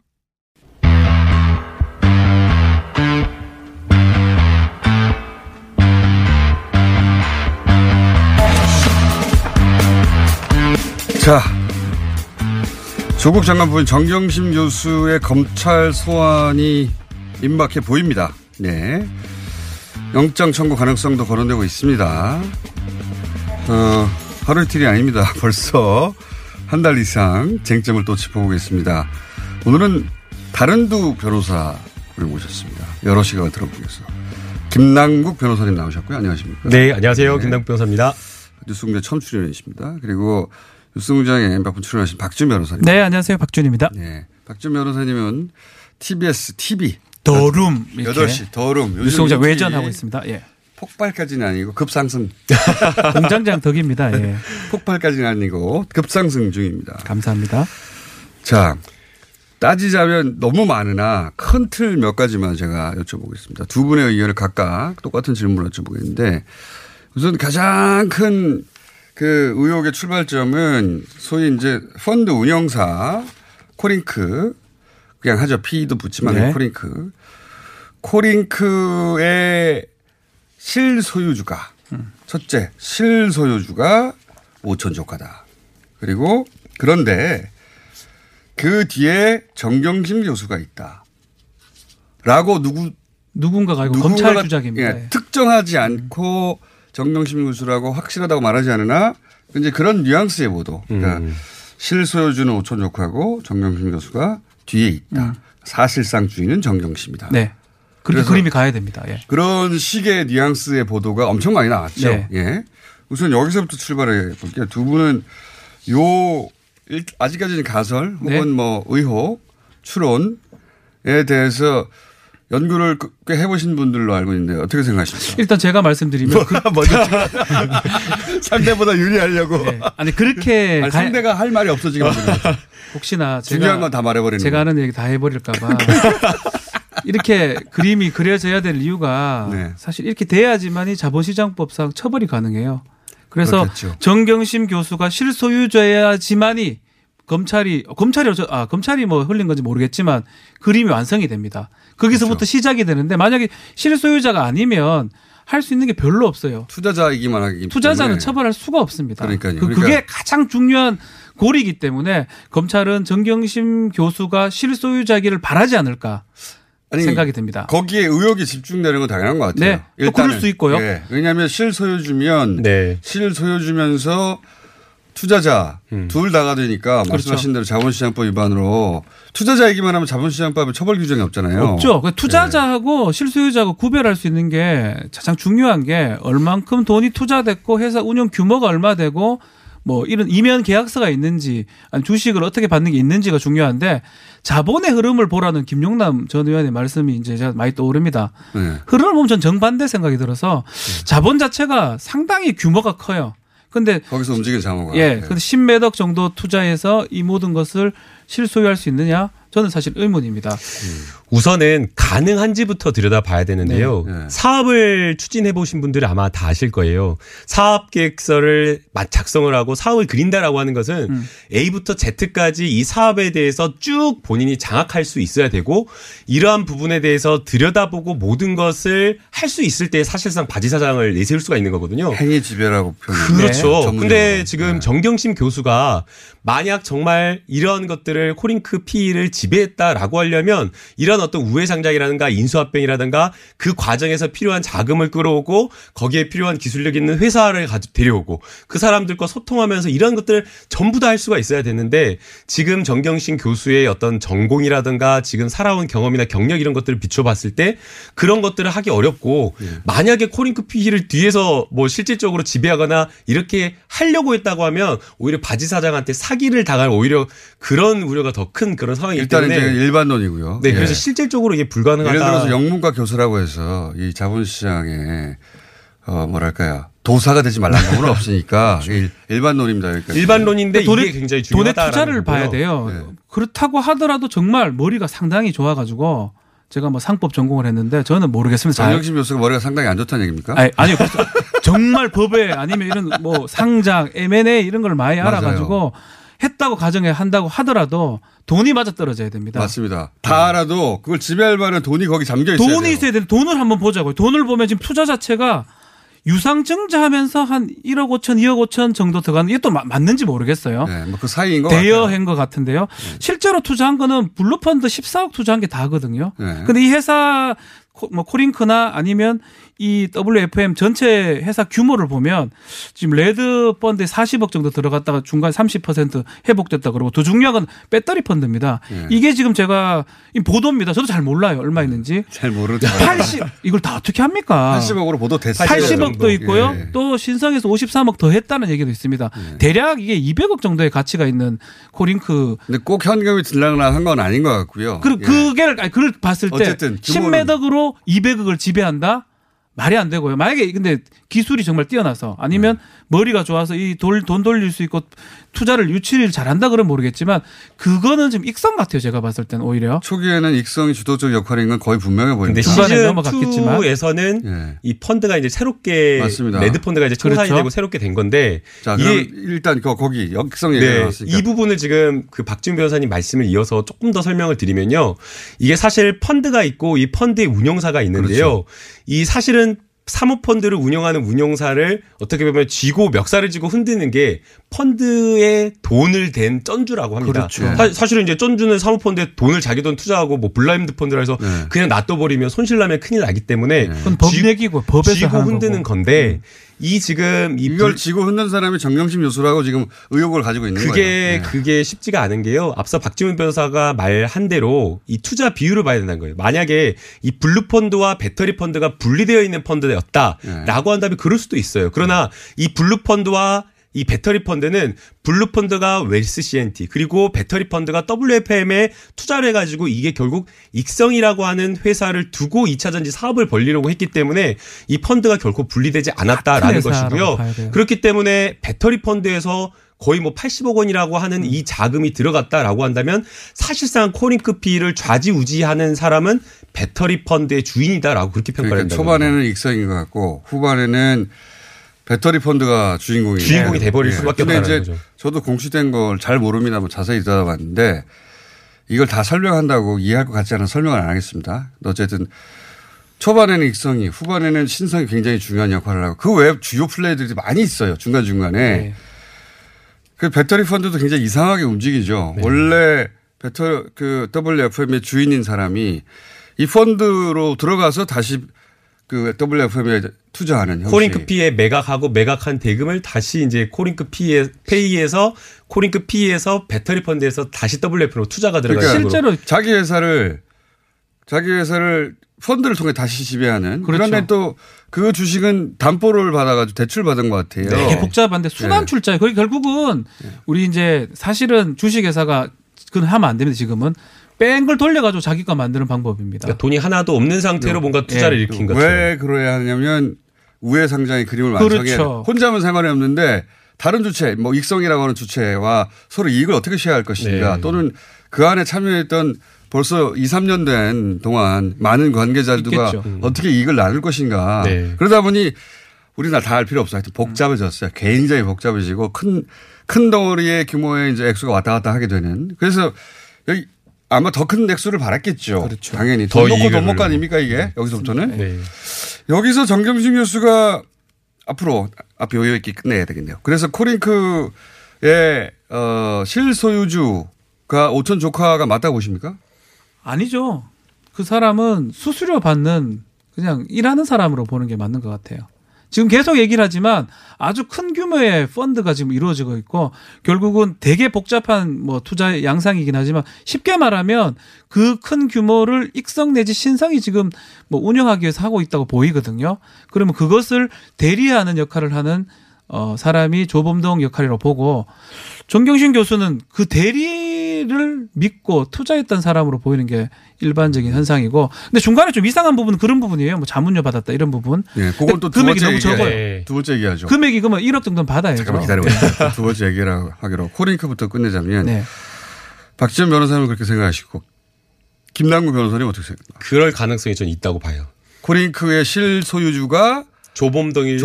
자, 조국 장관 부인 정경심 교수의 검찰 소환이 임박해 보입니다. 네, 영장 청구 가능성도 거론되고 있습니다. 하루 이틀이 아닙니다. 벌써 한 달 이상 쟁점을 또 짚어보겠습니다. 오늘은 다른 두 변호사를 모셨습니다. 여러 시간을 들어보겠습니다. 김남국 변호사님 나오셨고요. 안녕하십니까? 네, 안녕하세요. 네. 김남국 변호사입니다. 뉴스공장 처음 출연이십니다. 그리고 뉴스공장에 바쁜 출연하신 박준 변호사님. 네, 안녕하세요. 박준입니다. 네, 박준 변호사님은 tbs tv 더룸 8시 더룸 뉴스공장 외전하고 있습니다. 예. 폭발까지는 아니고 급상승. 공장장 덕입니다. 예. 폭발까지는 아니고 급상승 중입니다. 감사합니다. 자, 따지자면 너무 많으나 큰 틀 몇 가지만 제가 여쭤보겠습니다. 두 분의 의견을 각각 똑같은 질문을 여쭤보겠는데, 우선 가장 큰 그 의혹의 출발점은 소위 이제 펀드 운영사 코링크, 그냥 하죠. P도 붙지만 네. 코링크. 코링크의 실소유주가 첫째, 실소유주가 5천조 가다. 그리고 그런데 그 뒤에 정경심 교수가 있다라고 누군가가 알고 검찰 주장입니다. 예, 특정하지 않고 정경심 교수라고 확실하다고 말하지 않으나 이제 그런 뉘앙스의 보도. 그러니까 실소유주는 5천조카고 정경심 교수가 뒤에 있다. 사실상 주인은 정경심이다. 네. 그렇게 그림이 가야 됩니다. 예. 그런 식의 뉘앙스의 보도가 엄청 많이 나왔죠. 네. 예. 우선 여기서부터 출발해 볼게요. 두 분은 요 아직까지는 가설 혹은 네. 뭐 의혹, 추론에 대해서 연구를 꽤 해보신 분들로 알고 있는데 어떻게 생각하십니까? 일단 제가 말씀드리면 먼저 상대보다 유리하려고. 네. 아니 그렇게 아니, 상대가 할 말이 없어지게 혹시나 제가 중요한 건 다 말해버리는 제가 하는 얘기 다 해버릴까 봐. 이렇게 그림이 그려져야 될 이유가 네. 사실 이렇게 돼야지만이 자본시장법상 처벌이 가능해요. 그래서 그렇겠죠. 정경심 교수가 실소유자야지만이 검찰이 뭐 흘린 건지 모르겠지만 그림이 완성이 됩니다. 거기서부터 그렇죠. 시작이 되는데, 만약에 실소유자가 아니면 할 수 있는 게 별로 없어요. 투자자이기만 하기 때문에. 투자자는 처벌할 수가 없습니다. 그러니까요. 그게 가장 중요한 고리이기 때문에 검찰은 정경심 교수가 실소유자기를 바라지 않을까 생각이 듭니다. 거기에 의혹이 집중되는 건 당연한 것 같아요. 네. 일단은. 그럴 수 있고요. 네. 왜냐하면 실소유주면 네. 실소유주면서 투자자 둘 다가 되니까 그렇죠. 말씀하신 대로 자본시장법 위반으로 투자자 얘기만 하면 자본시장법에 처벌 규정이 없잖아요. 없죠. 그러니까 투자자하고 네. 실소유자하고 구별할 수 있는 게 가장 중요한 게 얼만큼 돈이 투자됐고 회사 운영 규모가 얼마 되고 뭐 이런 이면 계약서가 있는지, 아니 주식을 어떻게 받는 게 있는지가 중요한데, 자본의 흐름을 보라는 김용남 전 의원의 말씀이 이제 제가 많이 떠오릅니다. 네. 흐름을 보면 전 정반대 생각이 들어서 자본 자체가 상당히 규모가 커요. 근데 거기서 움직인 장어가 예, 네. 근데 10매덕 정도 투자해서 이 모든 것을 실소유할 수 있느냐? 저는 사실 의문입니다. 우선은 가능한지부터 들여다봐야 되는데요. 네. 사업을 추진해 보신 분들이 아마 다 아실 거예요. 사업계획서를 작성을 하고 사업을 그린다라고 하는 것은 A부터 Z까지 이 사업에 대해서 쭉 본인이 장악할 수 있어야 되고 이러한 부분에 대해서 들여다보고 모든 것을 할 수 있을 때 사실상 바지사장을 내세울 수가 있는 거거든요. 행위 지배라고 표현해요. 그렇죠. 그런데 네. 지금 정경심 교수가 만약 정말 이런 것들을 코링크 PE를 지배했다라고 하려면 이런 어떤 우회상장이라든가 인수합병이라든가 그 과정에서 필요한 자금을 끌어오고 거기에 필요한 기술력 있는 회사를 데려오고 그 사람들과 소통하면서 이런 것들을 전부 다 할 수가 있어야 되는데 지금 정경심 교수의 어떤 전공이라든가 지금 살아온 경험이나 경력 이런 것들을 비춰봤을 때 그런 것들을 하기 어렵고 만약에 코링크 PE를 뒤에서 뭐 실질적으로 지배하거나 이렇게 하려고 했다고 하면 오히려 바지사장한테 사기를 당할 오히려 그런 우려가 더 큰 그런 상황이기 때문에 일단은 이제 일반론이고요. 네. 그래서 실질적으로 이게 불가능하다. 예를 들어서 영문과 교수라고 해서 이 자본시장에 뭐랄까요. 도사가 되지 말라는 부분은 없으니까 일반론입니다. 그러니까. 일반론인데 그러니까 이게 굉장히 중요하다. 돈의 투자를 봐야 돼요. 네. 그렇다고 하더라도 정말 머리가 상당히 좋아가지고 제가 뭐 상법 전공을 했는데 저는 모르겠습니다. 정경심 교수가 머리가 상당히 안 좋다는 얘기입니까? 아니요. 정말 법에 아니면 이런 뭐 상장, M&A 이런 걸 많이 알아가지고 했다고 가정에 한다고 하더라도 돈이 맞아떨어져야 됩니다. 맞습니다. 다 알아도 그걸 지배할 만한 돈이 거기 잠겨 있어야 돼요. 돈이 있어야 돼요. 돈을 한번 보자고요. 돈을 보면 지금 투자 자체가 유상증자하면서 한 1억 5천, 2억 5천 정도 들어가는 이게 또 맞는지 모르겠어요. 네, 뭐 그 사이인 것 대여한 것 같은데요. 네. 실제로 투자한 거는 블루펀드 14억 투자한 게 다거든요. 그런데 네. 이 회사 뭐 코링크나 아니면 이 WFM 전체 회사 규모를 보면 지금 레드 펀드에 40억 정도 들어갔다가 중간에 30% 회복됐다 그러고 더 중요한 건 배터리 펀드입니다. 네. 이게 지금 제가 보도입니다. 저도 잘 몰라요. 얼마 있는지. 잘 모르죠. 80 이걸 다 어떻게 합니까? 80억으로 보도됐어요. 80억도 있고요. 예. 또 신성에서 53억 더 했다는 얘기도 있습니다. 예. 대략 이게 200억 정도의 가치가 있는 코링크. 근데 꼭 현금이 들락날락한 건 아닌 것 같고요. 그리고 예. 그걸 봤을 때 10매덕으로 200억을 지배한다? 말이 안 되고요. 만약에 근데 기술이 정말 뛰어나서 아니면 머리가 좋아서 이 돈 돌릴 수 있고 투자를 유치를 잘한다 그러면 모르겠지만 그거는 지금 익성 같아요. 제가 봤을 때는 오히려. 초기에는 익성이 주도적 역할인 건 거의 분명해 보입니다. 근데 시즌2에서는 예. 이 펀드가 이제 새롭게 맞습니다. 레드 펀드가 이제 청산이 그렇죠? 되고 새롭게 된 건데. 자, 그럼 일단 거기 익성 얘기가 네, 나왔으니까. 이 부분을 지금 그 박지훈 변호사님 말씀을 이어서 조금 더 설명을 드리면요. 이게 사실 펀드가 있고 이 펀드의 운용사가 있는데요. 그렇죠. 이 사실은 사모펀드를 운영하는 운용사를 어떻게 보면 쥐고 멱살을 쥐고 흔드는 게 펀드에 돈을 댄 쩐주라고 합니다. 그렇죠. 사실은 이제 쩐주는 사모펀드에 돈을 자기 돈 투자하고 뭐 블라인드 펀드라 해서 네. 그냥 놔둬버리면 손실나면 큰일 나기 때문에 네. 그건 법 얘기고 법에서 쥐고 흔드는 건데 이 지금 이걸 쥐고 흔든 사람이 정경심 교수라고 지금 의혹을 가지고 있는 거예요. 그게 쉽지가 않은 게요. 앞서 박지훈 변호사가 말한 대로 이 투자 비율을 봐야 된다는 거예요. 만약에 이 블루 펀드와 배터리 펀드가 분리되어 있는 펀드였다라고 한다면 그럴 수도 있어요. 그러나 이 블루 펀드와 이 배터리 펀드는 블루 펀드가 웰스 CNT 그리고 배터리 펀드가 WFM에 투자를 해가지고 이게 결국 익성이라고 하는 회사를 두고 2차전지 사업을 벌리려고 했기 때문에 이 펀드가 결코 분리되지 않았다라는 것이고요. 그렇기 때문에 배터리 펀드에서 거의 뭐 80억 원이라고 하는 이 자금이 들어갔다라고 한다면 사실상 코링크 PE를 좌지우지하는 사람은 배터리 펀드의 주인이다라고 그렇게 평가를 합니다. 그러니까 초반에는 익성인 것 같고 후반에는 배터리 펀드가 주인공이 돼버릴 수밖에 없다는 거죠. 근데 이제 저도 공시된 걸 잘 모릅니다만 자세히 들여다봤는데 이걸 다 설명한다고 이해할 것 같지 않은 설명을 안 하겠습니다. 어쨌든 초반에는 익성이 후반에는 신성이 굉장히 중요한 역할을 하고 그 외에 주요 플레이들이 많이 있어요. 중간중간에. 네. 그 배터리 펀드도 굉장히 이상하게 움직이죠. 네. 원래 WFM의 주인인 사람이 이 펀드로 들어가서 다시 그 WFM에 투자하는 형식. 코링크 PE에 매각하고 매각한 대금을 다시 이제 코링크 PE에서 배터리 펀드에서 다시 WFM으로 투자가 들어가는 그러니까 실제로 자기 회사를 펀드를 통해 다시 지배하는. 그렇죠. 그런데 또 그 주식은 담보를 받아가지고 대출받은 것 같아요. 되게 복잡한데 순환출자예요. 네. 결국은 우리 이제 사실은 주식회사가 그건 하면 안 됩니다. 지금은. 뺀 걸 돌려가지고 자기가 만드는 방법입니다. 그러니까 돈이 하나도 없는 상태로 뭔가 투자를 일으킨 것처럼. 왜 그래야 하냐면 우회상장의 그림을 완성해. 그렇죠. 혼자면 상관이 없는데 다른 주체 뭐 익성이라고 하는 주체와 서로 이익을 어떻게 쉐어할 것인가 네. 또는 그 안에 참여했던 벌써 2, 3년 된 동안 많은 관계자들과 있겠죠. 어떻게 이익을 나눌 것인가. 네. 그러다 보니 우리나라 다 할 필요 없어요. 하여튼 복잡해졌어요. 굉장히 복잡해지고 큰 덩어리의 규모의 이제 액수가 왔다 갔다 하게 되는. 그래서 여기 아마 더 큰 액수를 바랐겠죠. 그렇죠. 당연히. 더 놓고 돈 못 가 아닙니까 이게. 네. 여기서부터는. 네. 여기서 정경심 교수가 앞으로 앞에 요요있게 끝내야 되겠네요. 그래서 코링크의 실소유주가 오천 조카가 맞다고 보십니까? 아니죠. 그 사람은 수수료 받는 그냥 일하는 사람으로 보는 게 맞는 것 같아요. 지금 계속 얘기를 하지만 아주 큰 규모의 펀드가 지금 이루어지고 있고 결국은 되게 복잡한 뭐 투자 양상이긴 하지만 쉽게 말하면 그 큰 규모를 익성 내지 신성이 지금 뭐 운영하기 위해서 하고 있다고 보이거든요. 그러면 그것을 대리하는 역할을 하는 사람이 조범동 역할이라고 보고 정경심 교수는 그 대리를 믿고 투자했던 사람으로 보이는 게 일반적인 현상이고, 근데 중간에 좀 이상한 부분은 그런 부분이에요. 뭐 자문료 받았다 이런 부분. 네, 그건 또 금액이 너무 적어요. 네. 두 번째 얘기하죠. 금액이 그러면 1억 정도는 받아야죠. 잠깐만 기다려보세요. 두 번째 얘기를 하기로 코링크부터 끝내자면 네. 박지원 변호사님은 그렇게 생각하시고 김남국 변호사님 어떻게 생각하세요? 그럴 가능성이 전 있다고 봐요. 코링크의 실소유주가 조범동이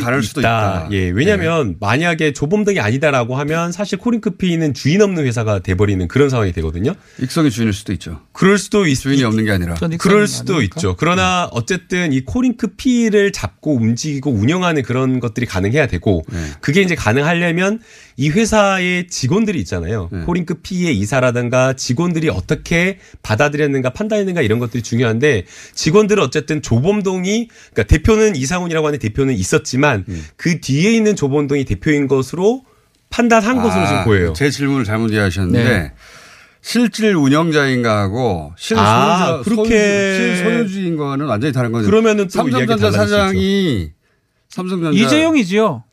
가를 수도 있다. 예, 왜냐하면 네. 만약에 조범동이 아니다라고 하면 사실 코링크피는 주인 없는 회사가 돼버리는 그런 상황이 되거든요. 익성이 주인일 수도 있죠. 그럴 수도 있 주인이 없는 게 아니라. 그럴 수도 아닐까? 있죠. 그러나 네. 어쨌든 이 코링크피를 잡고 움직이고 운영하는 그런 것들이 가능해야 되고 네. 그게 이제 가능하려면 이 회사의 직원들이 있잖아요. 네. 코링크피의 이사라든가 직원들이 어떻게 받아들였는가 판단했는가 이런 것들이 중요한데 직원들은 어쨌든 조범동이 그러니까 대표는 이상훈 이라고 하는 대표는 있었지만 그 뒤에 있는 조범동이 대표인 것으로 판단한 것으로 지금 보여요. 제 질문을 잘못 이해하셨는데 네. 실질 운영자인가 하고 실소유주인 거는 완전히 다른 거죠. 그러면은 또 삼성전자 사장이 삼성전자 이재용이지요.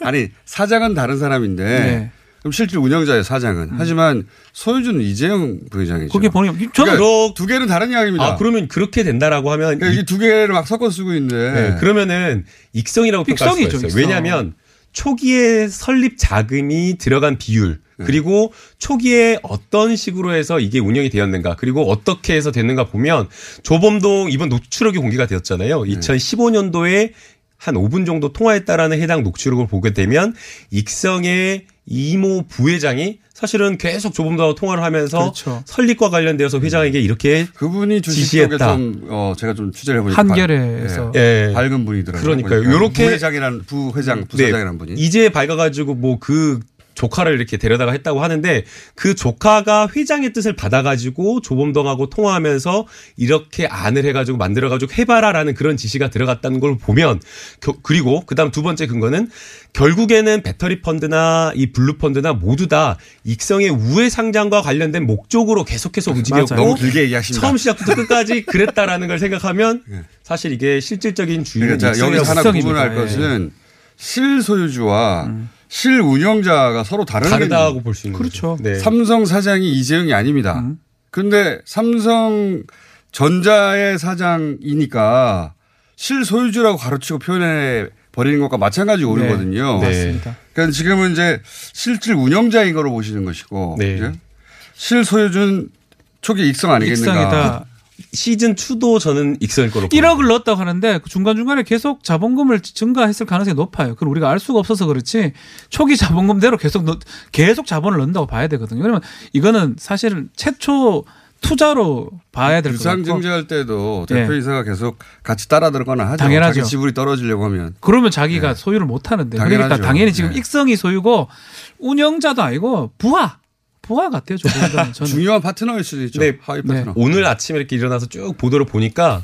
아니 사장은 다른 사람인데 네. 그럼 실질 운영자의 사장은 하지만 소유주는 이재용 부회장이죠. 그게 번역. 저는 그러니까 두 개는 다른 이야기입니다. 아 그러면 그렇게 된다라고 하면 그러니까 이 두 개를 막 섞어 쓰고 있는데 네, 그러면은 익성이라고 평가할 수가 있어요. 익성. 왜냐하면 초기에 설립 자금이 들어간 비율 그리고 초기에 어떤 식으로 해서 이게 운영이 되었는가 그리고 어떻게 해서 됐는가 보면 조범동 이번 녹취록이 공개가 되었잖아요. 2015년도에 한 5분 정도 통화했다라는 해당 녹취록을 보게 되면 익성의 이모 부회장이 사실은 계속 조범동하고 통화를 하면서 그렇죠. 설립과 관련되어서 회장에게 이렇게 그분이 지시했다. 제가 좀 취재를 해보니까 한겨레에서 예. 밝은 분이더라고요. 그러니까요. 이렇게 부회장이란 부사장이란 분이 이제 밝아가지고 뭐 그 조카를 이렇게 데려다가 했다고 하는데 그 조카가 회장의 뜻을 받아가지고 조범동하고 통화하면서 이렇게 안을 해가지고 만들어가지고 해봐라라는 그런 지시가 들어갔다는 걸 보면 그리고 그다음 두 번째 근거는 결국에는 배터리 펀드나 이 블루 펀드나 모두 다 익성의 우회 상장과 관련된 목적으로 계속해서 움직였고 너무 길게 얘기하십니다. 처음 시작부터 끝까지 그랬다라는 걸 생각하면 사실 이게 실질적인 주인은 그러니까 여기서 하나 구분할 것은 실소유주와 실운영자가 서로 다르다고 볼 수 있는 그렇죠. 거죠. 네. 삼성 사장이 이재용이 아닙니다. 그런데 삼성전자의 사장이니까 실소유주라고 가로치고 표현해 버리는 것과 마찬가지 오류거든요. 네. 맞습니다. 그러니까 지금은 이제 실질 운영자인 거로 보시는 것이고 네. 실소유주는 초기 익성 아니겠는가. 익성이다. 시즌 2도 저는 익성일 거로 1억을 넣었다고 하는데 중간중간에 계속 자본금을 증가했을 가능성이 높아요. 그걸 우리가 알 수가 없어서 그렇지 초기 자본금대로 계속 자본을 넣는다고 봐야 되거든요. 그러면 이거는 사실은 최초 투자로 봐야 될 것 같고. 유상증자할 때도 대표이사가 네. 계속 같이 따라 들거나 하죠. 당연하죠. 자기 지분이 떨어지려고 하면. 그러면 자기가 네. 소유를 못하는데. 그러니까 당연히 지금 네. 익성이 소유고 운영자도 아니고 부하 같아요. 저는. 중요한 파트너일 수도 있죠. 네. 하위 파트너. 네. 오늘 아침에 이렇게 일어나서 쭉 보도를 보니까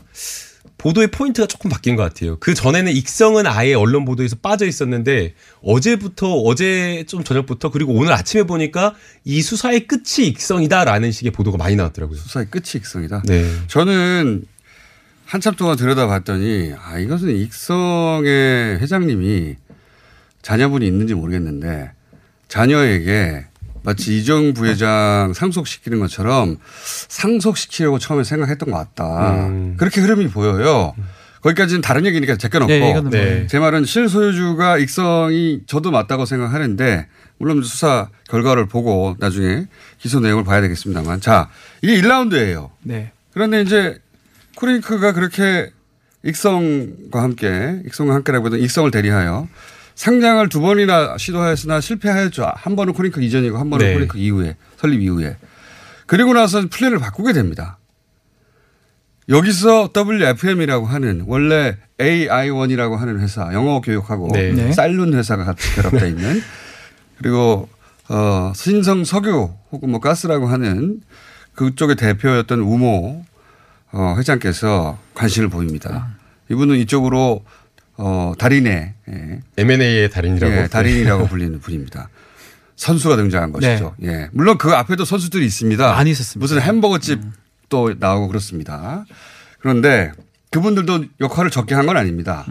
보도의 포인트가 조금 바뀐 것 같아요. 그 전에는 익성은 아예 언론 보도에서 빠져 있었는데 어제 좀 저녁부터 그리고 오늘 아침에 보니까 이 수사의 끝이 익성이다라는 식의 보도가 많이 나왔더라고요. 수사의 끝이 익성이다. 네. 저는 한참 동안 들여다봤더니 이것은 익성의 회장님이 자녀분이 있는지 모르겠는데 자녀에게 마치 이재용 부회장 상속시키는 것처럼 상속시키려고 처음에 생각했던 것 같다. 그렇게 흐름이 보여요. 거기까지는 다른 얘기니까 제껴놓고 네, 제 말은 실소유주가 익성이 저도 맞다고 생각하는데 물론 수사 결과를 보고 나중에 기소 내용을 봐야 되겠습니다만. 자, 이게 1라운드예요. 네. 그런데 이제 코링크가 그렇게 익성과 함께라고 해도 익성을 대리하여 상장을 두 번이나 시도하였으나 실패하였죠. 한 번은 코링크 이전이고 한 번은 네. 코링크 이후에, 설립 이후에. 그리고 나서 플랜을 바꾸게 됩니다. 여기서 WFM이라고 하는 원래 AI1이라고 하는 회사, 영어 교육하고 네. 쌀룬 회사가 같이 결합되어 있는 그리고 신성 석유 혹은 뭐 가스라고 하는 그쪽의 대표였던 우모 회장께서 관심을 보입니다. 이분은 이쪽으로 달인의 M&A의 달인이라고 예, 달인이라고 불리는 분입니다. 선수가 등장한 것이죠. 네. 예, 물론 그 앞에도 선수들이 있습니다. 많이 있었습니다. 무슨 햄버거집 또 나오고 그렇습니다. 그런데 그분들도 역할을 적게 한 건 아닙니다.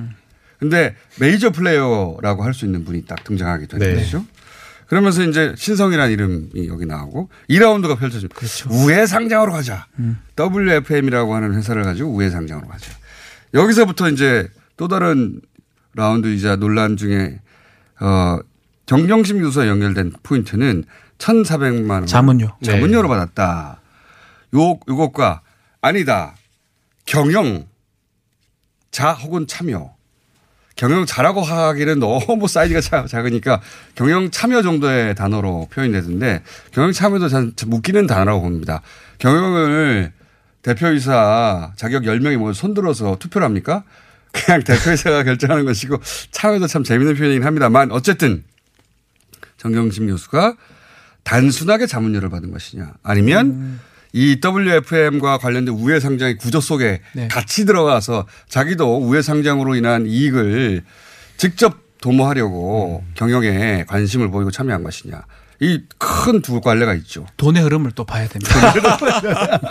그런데 메이저 플레이어라고 할 수 있는 분이 딱 등장하게 되는 것이죠. 네. 그러면서 이제 신성이라는 이름이 여기 나오고 2라운드가 펼쳐집니다. 그렇죠. 우회 상장으로 가자. WFM이라고 하는 회사를 가지고 우회 상장으로 가자. 여기서부터 이제 또 다른 라운드이자 논란 중에 정경심 교수와 연결된 포인트는 1,400만 원 자문료로 네. 받았다. 요것과 아니다. 경영자 혹은 참여. 경영자라고 하기는 너무 사이즈가 작으니까 경영참여 정도의 단어로 표현되던데 경영참여도 참 묶이는 단어라고 봅니다. 경영을 대표이사 자격 10명이 모두 손들어서 투표를 합니까? 그냥 대표이사가 결정하는 것이고 참여도 참 재미있는 표현이긴 합니다만 어쨌든 정경심 교수가 단순하게 자문료를 받은 것이냐 아니면 이 WFM과 관련된 우회 상장의 구조 속에 네. 같이 들어가서 자기도 우회 상장으로 인한 이익을 직접 도모하려고 경영에 관심을 보이고 참여한 것이냐. 이 큰 두 관례가 있죠. 돈의 흐름을 또 봐야 됩니다.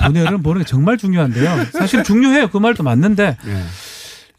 돈의 흐름 보는 게 정말 중요한데요. 사실 중요해요. 그 말도 맞는데. 네.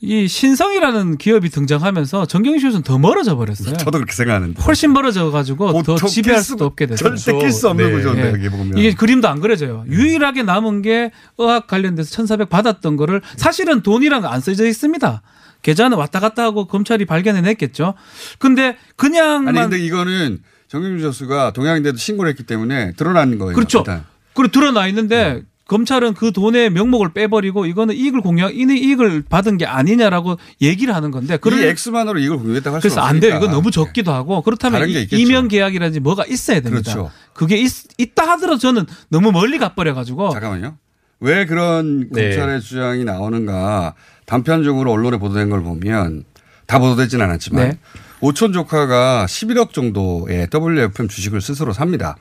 이 신성이라는 기업이 등장하면서 정경심 교수는 더 멀어져 버렸어요. 저도 그렇게 생각하는데. 훨씬 멀어져 가지고 더 지배할 수도 없게 됐어요. 절대 낄 수 없는 구조인데 여기 보면. 이게 그림도 안 그려져요. 유일하게 남은 게 의학 관련돼서 1,400 받았던 거를 사실은 돈이랑 안 써져 있습니다. 계좌는 왔다 갔다 하고 검찰이 발견해냈겠죠. 근데 그냥. 아니 근데 이거는 정경심 교수가 동양인데도 신고를 했기 때문에 드러난 거예요. 그렇죠. 일단. 그리고 드러나 있는데. 네. 검찰은 그 돈의 명목을 빼버리고 이거는 이익을 공유하고 이익을 받은 게 아니냐라고 얘기를 하는 건데. 이 액수만으로 이익을 공유했다고 할 수 없으니까. 그래서 안 돼요. 이건 너무 적기도 네. 하고 그렇다면 이면 계약이라든지 뭐가 있어야 됩니다. 그렇죠. 그게 있다 하더라도 저는 너무 멀리 가버려가지고. 잠깐만요. 왜 그런 검찰의 네. 주장이 나오는가. 단편적으로 언론에 보도된 걸 보면 다 보도되진 않았지만 네. 오촌 조카가 11억 정도의 WFM 주식을 스스로 삽니다.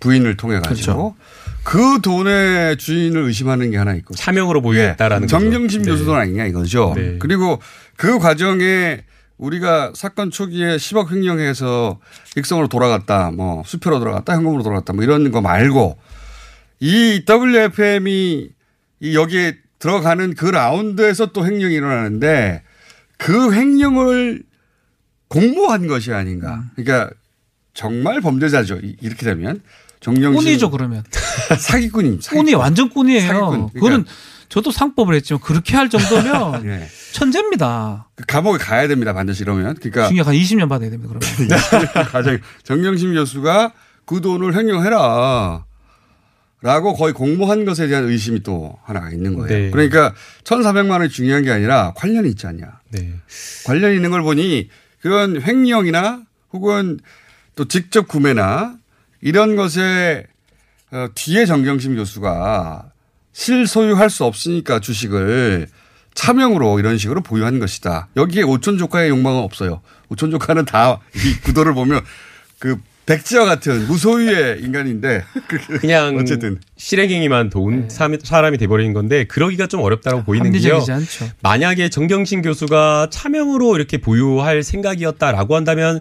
부인을 통해 가지고 그렇죠. 그 돈의 주인을 의심하는 게 하나 있고 차명으로 보유했다라는 네. 정경심 교수 돈 네. 아니냐 이거죠. 네. 그리고 그 과정에 우리가 사건 초기에 10억 횡령해서 익성으로 돌아갔다, 뭐 수표로 돌아갔다, 현금으로 돌아갔다, 뭐 이런 거 말고 이 WFM이 여기에 들어가는 그 라운드에서 또 횡령이 일어나는데 그 횡령을 공모한 것이 아닌가. 그러니까 정말 범죄자죠. 이렇게 되면. 꾼이죠 그러면. 사기꾼입니다. 꾼이 완전 꾼이에요. 사기꾼. 그거는 저도 상법을 했지만 그렇게 할 정도면 네. 천재입니다. 감옥에 가야 됩니다. 반드시 이러면. 그러니까 징역 한 20년 받아야 됩니다. 그러면. 정경심 교수가 그 돈을 횡령해라 라고 거의 공모한 것에 대한 의심이 또 하나가 있는 거예요. 네. 그러니까 1,400만 원이 중요한 게 아니라 관련이 있지 않냐. 네. 관련이 있는 걸 보니 그런 횡령이나 혹은 또 직접 구매나 이런 것에 뒤에 정경심 교수가 실소유할 수 없으니까 주식을 차명으로 이런 식으로 보유한 것이다. 여기에 오촌 조카의 욕망은 없어요. 오촌 조카는 다 이 구도를 보면 그 백지와 같은 무소유의 인간인데 그냥 어쨌든 실행행위만 도운 사람이 돼버리는 건데 그러기가 좀 어렵다고 보이는 게요. 만약에 정경심 교수가 차명으로 이렇게 보유할 생각이었다라고 한다면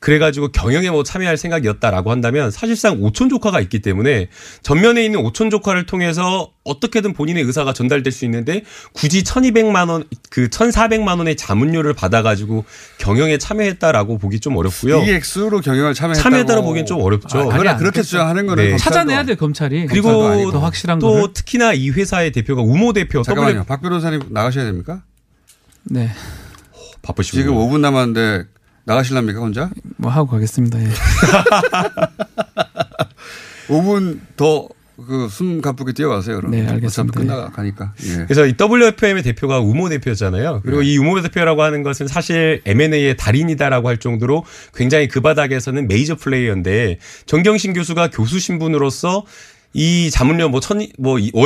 그래가지고 경영에 뭐 참여할 생각이었다라고 한다면 사실상 오촌 조카가 있기 때문에 전면에 있는 오촌 조카를 통해서 어떻게든 본인의 의사가 전달될 수 있는데 굳이 1,200만 원, 그 1,400만 원의 자문료를 받아가지고 경영에 참여했다라고 보기 좀 어렵고요. 이 액수로 경영을 참여했다고 보기엔 좀 어렵죠. 그러나 그렇게 주장하는 거는 네. 찾아내야 돼요 검찰이. 그리고 더 확실한 또 거를. 특히나 이 회사의 대표가 우모 대표. 잠깐만요. 박 변호사님 나가셔야 됩니까? 네. 바쁘시군요. 지금 5분 남았는데. 나가실랍니까 혼자? 뭐 하고 가겠습니다. 예. 5분 더 그 숨 가쁘게 뛰어가세요. 그럼. 네, 알겠습니다. 끝나가니까. 예. 그래서 이 WFM의 대표가 우모 대표잖아요. 그리고 예. 이 우모 대표라고 하는 것은 사실 M&A의 달인이다라고 할 정도로 굉장히 그 바닥에서는 메이저 플레이어인데 정경심 교수가 교수 신분으로서 이 자문료 월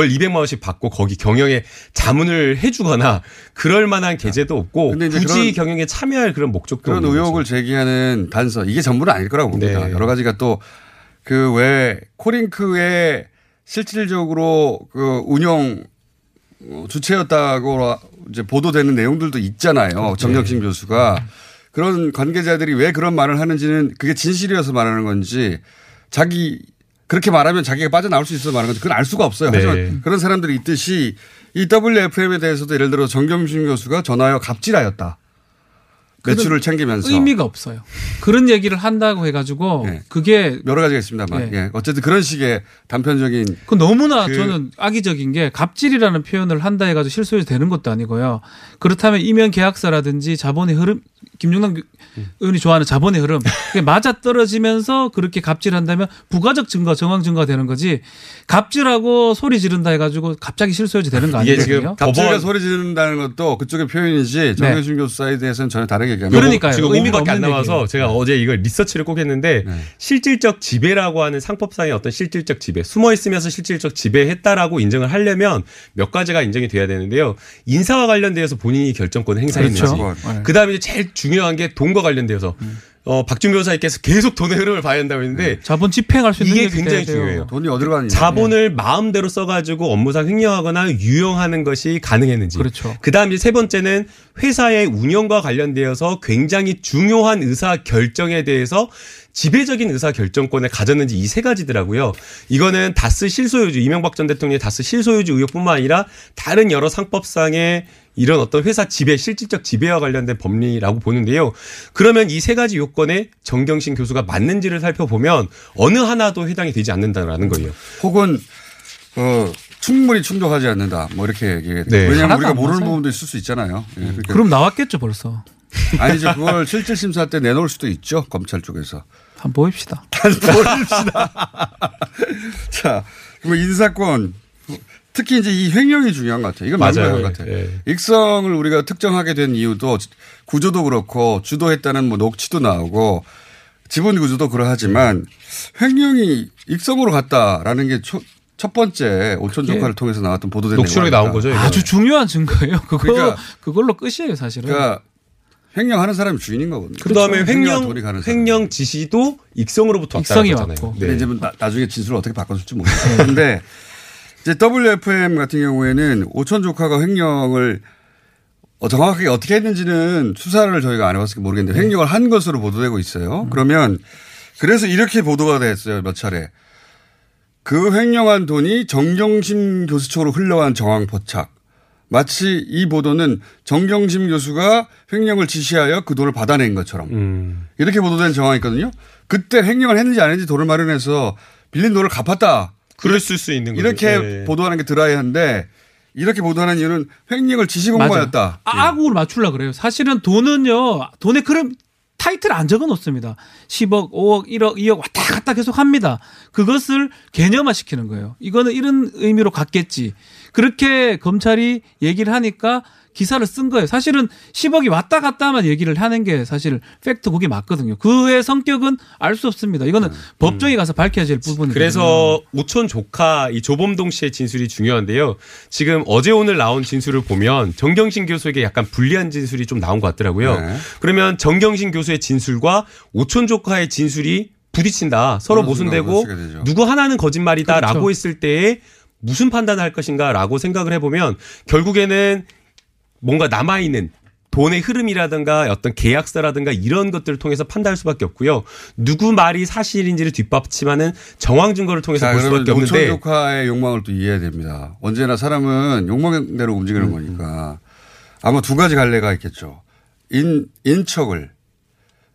200만 원씩 받고 거기 경영에 자문을 해주거나 그럴 만한 계제도 없고 굳이 경영에 참여할 그런 목적도 없는 그런 의혹을 거죠. 제기하는 단서 이게 전부는 아닐 거라고 봅니다. 네. 여러 가지가 또 그 왜 코링크의 실질적으로 그 운영 주체였다고 이제 보도되는 내용들도 있잖아요. 네. 정경심 교수가 그런 관계자들이 왜 그런 말을 하는지는 그게 진실이어서 말하는 건지 자기 그렇게 말하면 자기가 빠져나올 수 있어서 말하는 건지 그건 알 수가 없어요. 네. 하지만 그런 사람들이 있듯이 이 WFM에 대해서도 예를 들어 정경심 교수가 전화하여 갑질하였다. 매출을 챙기면서. 의미가 없어요. 그런 얘기를 한다고 해가지고 네. 그게. 여러 가지가 있습니다만. 네. 예. 어쨌든 그런 식의 단편적인. 그 너무나 저는 악의적인 게 갑질이라는 표현을 한다 해가지고 실소유주 되는 것도 아니고요. 그렇다면 이면 계약서라든지 자본의 흐름, 김용남 의원이 좋아하는 자본의 흐름. 그게 맞아떨어지면서 그렇게 갑질한다면 부가적 증거, 정황 증거가 되는 거지 갑질하고 소리 지른다 해가지고 갑자기 실소유주 되는 거 아니에요? 지금 갑질과 소리 지른다는 것도 그쪽의 표현이지 정경심 네. 교수 사이드에서는 전혀 다르게 그러니까 지금 5분밖에 안 남아서 얘기예요. 제가 어제 이걸 리서치를 꼭 했는데 네. 실질적 지배라고 하는 상법상의 어떤 실질적 지배 숨어 있으면서 실질적 지배했다라고 인정을 하려면 몇 가지가 인정이 돼야 되는데요. 인사와 관련돼서 본인이 결정권을 행사했는지 그렇죠. 그다음에 제일 중요한 게 돈과 관련돼서 박준 변호사님께서 계속 돈의 흐름을 봐야 된다고 했는데 네. 자본 집행할 수 있는 게 굉장히 중요해요. 돈이 어디로 가는지 자본을 네. 마음대로 써가지고 업무상 횡령하거나 유용하는 것이 가능했는지. 그렇죠. 그다음 이제 세 번째는 회사의 운영과 관련되어서 굉장히 중요한 의사 결정에 대해서 지배적인 의사 결정권을 가졌는지 이 세 가지더라고요. 이거는 다스 실소유주 이명박 전 대통령의 다스 실소유주 의혹뿐만 아니라 다른 여러 상법상의 이런 어떤 회사 지배, 실질적 지배와 관련된 법리라고 보는데요. 그러면 이 세 가지 요건에 정경심 교수가 맞는지를 살펴보면 어느 하나도 해당이 되지 않는다라는 거예요. 혹은 충분히 충족하지 않는다. 뭐 이렇게 얘기해야 돼요. 네. 왜냐하면 우리가 모르는 부분도 있을 수 있잖아요. 네. 그러니까. 그럼 나왔겠죠 벌써. 아니죠. 그걸 실질심사 때 내놓을 수도 있죠. 검찰 쪽에서. 한번 보입시다. 자, 그럼 인사권. 특히 이제 이 횡령이 중요한 것 같아요. 이건 맞아요. 것 같아요. 예. 익성을 우리가 특정하게 된 이유도 구조도 그렇고 주도했다는 뭐 녹취도 나오고 지분 구조도 그러하지만 횡령이 익성으로 갔다라는 게 첫 번째 오촌 조카를 통해서 나왔던 보도된 녹취록이 나온 거죠. 이거는. 아주 중요한 증거예요. 그걸로 끝이에요, 사실은. 그러니까 횡령하는 사람이 주인인 거거든요. 그다음에 횡령 지시도 익성으로부터 왔잖아요. 네. 이제 나중에 진술을 어떻게 바꿨을지 모르겠어요. 그런데 이제 WFM 같은 경우에는 오촌 조카가 횡령을 정확하게 어떻게 했는지는 수사를 저희가 안 해봤으니까 모르겠는데 횡령을 한 것으로 보도되고 있어요. 그러면 그래서 이렇게 보도가 됐어요. 몇 차례. 그 횡령한 돈이 정경심 교수 쪽으로 흘러간 정황 포착. 마치 이 보도는 정경심 교수가 횡령을 지시하여 그 돈을 받아낸 것처럼. 이렇게 보도된 정황이 있거든요. 그때 횡령을 했는지 안 했는지 돈을 마련해서 빌린 돈을 갚았다. 그럴 수 있는 거죠. 이렇게 네. 보도하는 게 드라이한데 이렇게 보도하는 이유는 횡령을 지시공모였다. 악으로 맞추려고 그래요. 사실은 돈은요. 돈의 그럼 타이틀 안 적어놓습니다. 10억, 5억, 1억, 2억 왔다 갔다 계속 합니다. 그것을 개념화시키는 거예요. 이거는 이런 의미로 갔겠지. 그렇게 검찰이 얘기를 하니까 기사를 쓴 거예요. 사실은 10억이 왔다 갔다 하면 얘기를 하는 게 사실 팩트 그게 맞거든요. 그의 성격은 알 수 없습니다. 이거는 법정에 가서 밝혀질 부분이거든요. 그래서 오촌 조카 이 조범동 씨의 진술이 중요한데요. 지금 어제 오늘 나온 진술을 보면 정경심 교수에게 약간 불리한 진술이 좀 나온 것 같더라고요. 네. 그러면 정경심 교수의 진술과 오촌 조카의 진술이 부딪힌다. 서로 모순되고 누구 하나는 거짓말이다 그렇죠. 라고 했을 때에 무슨 판단을 할 것인가 라고 생각을 해보면 결국에는 뭔가 남아있는 돈의 흐름이라든가 어떤 계약서라든가 이런 것들을 통해서 판단할 수밖에 없고요. 누구 말이 사실인지를 뒷받침하는 정황 증거를 통해서 볼 수밖에 없는데. 오촌 조카의 욕망을 또 이해해야 됩니다. 언제나 사람은 욕망대로 움직이는 거니까 아마 두 가지 갈래가 있겠죠.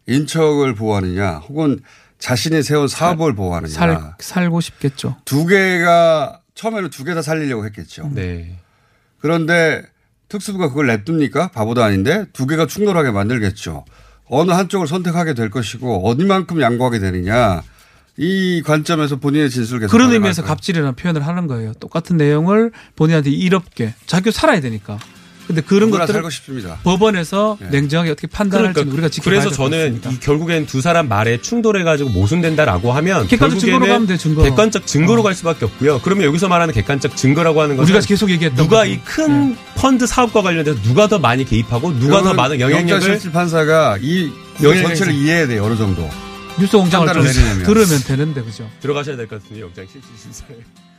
인척을 보호하느냐 혹은 자신이 세운 사업을 보호하느냐. 살고 싶겠죠. 두 개가 처음에는 두 개 다 살리려고 했겠죠. 네. 그런데 특수부가 그걸 냅둡니까? 바보도 아닌데 두 개가 충돌하게 만들겠죠. 어느 한쪽을 선택하게 될 것이고 어디만큼 양보하게 되느냐. 이 관점에서 본인의 진술을 계속 그런 의미에서 갑질이라는 표현을 하는 거예요. 똑같은 내용을 본인한테 이롭게 자기 살아야 되니까. 근데 그런 것들을 법원에서 예. 냉정하게 어떻게 판단할지 그러니까 우리가 지켜봐야 될 것 같습니다. 그래서 저는 결국엔 두 사람 말에 충돌해가지고 모순된다라고 하면 객관적 증거로 가면 돼, 증거. 객관적 증거로 갈 수밖에 없고요. 그러면 여기서 말하는 객관적 증거라고 하는 것은 우리가 계속 얘기했던 누가 이 큰 펀드 사업과 관련해서 누가 더 많이 개입하고 누가 더 많은 영향력을 실질 판사가 이 영향 전체를 이해해야 돼요. 어느 정도. 뉴스공장을 들으면 되는데 그죠? 들어가셔야 될 것 같은데 영장 실질 심사에.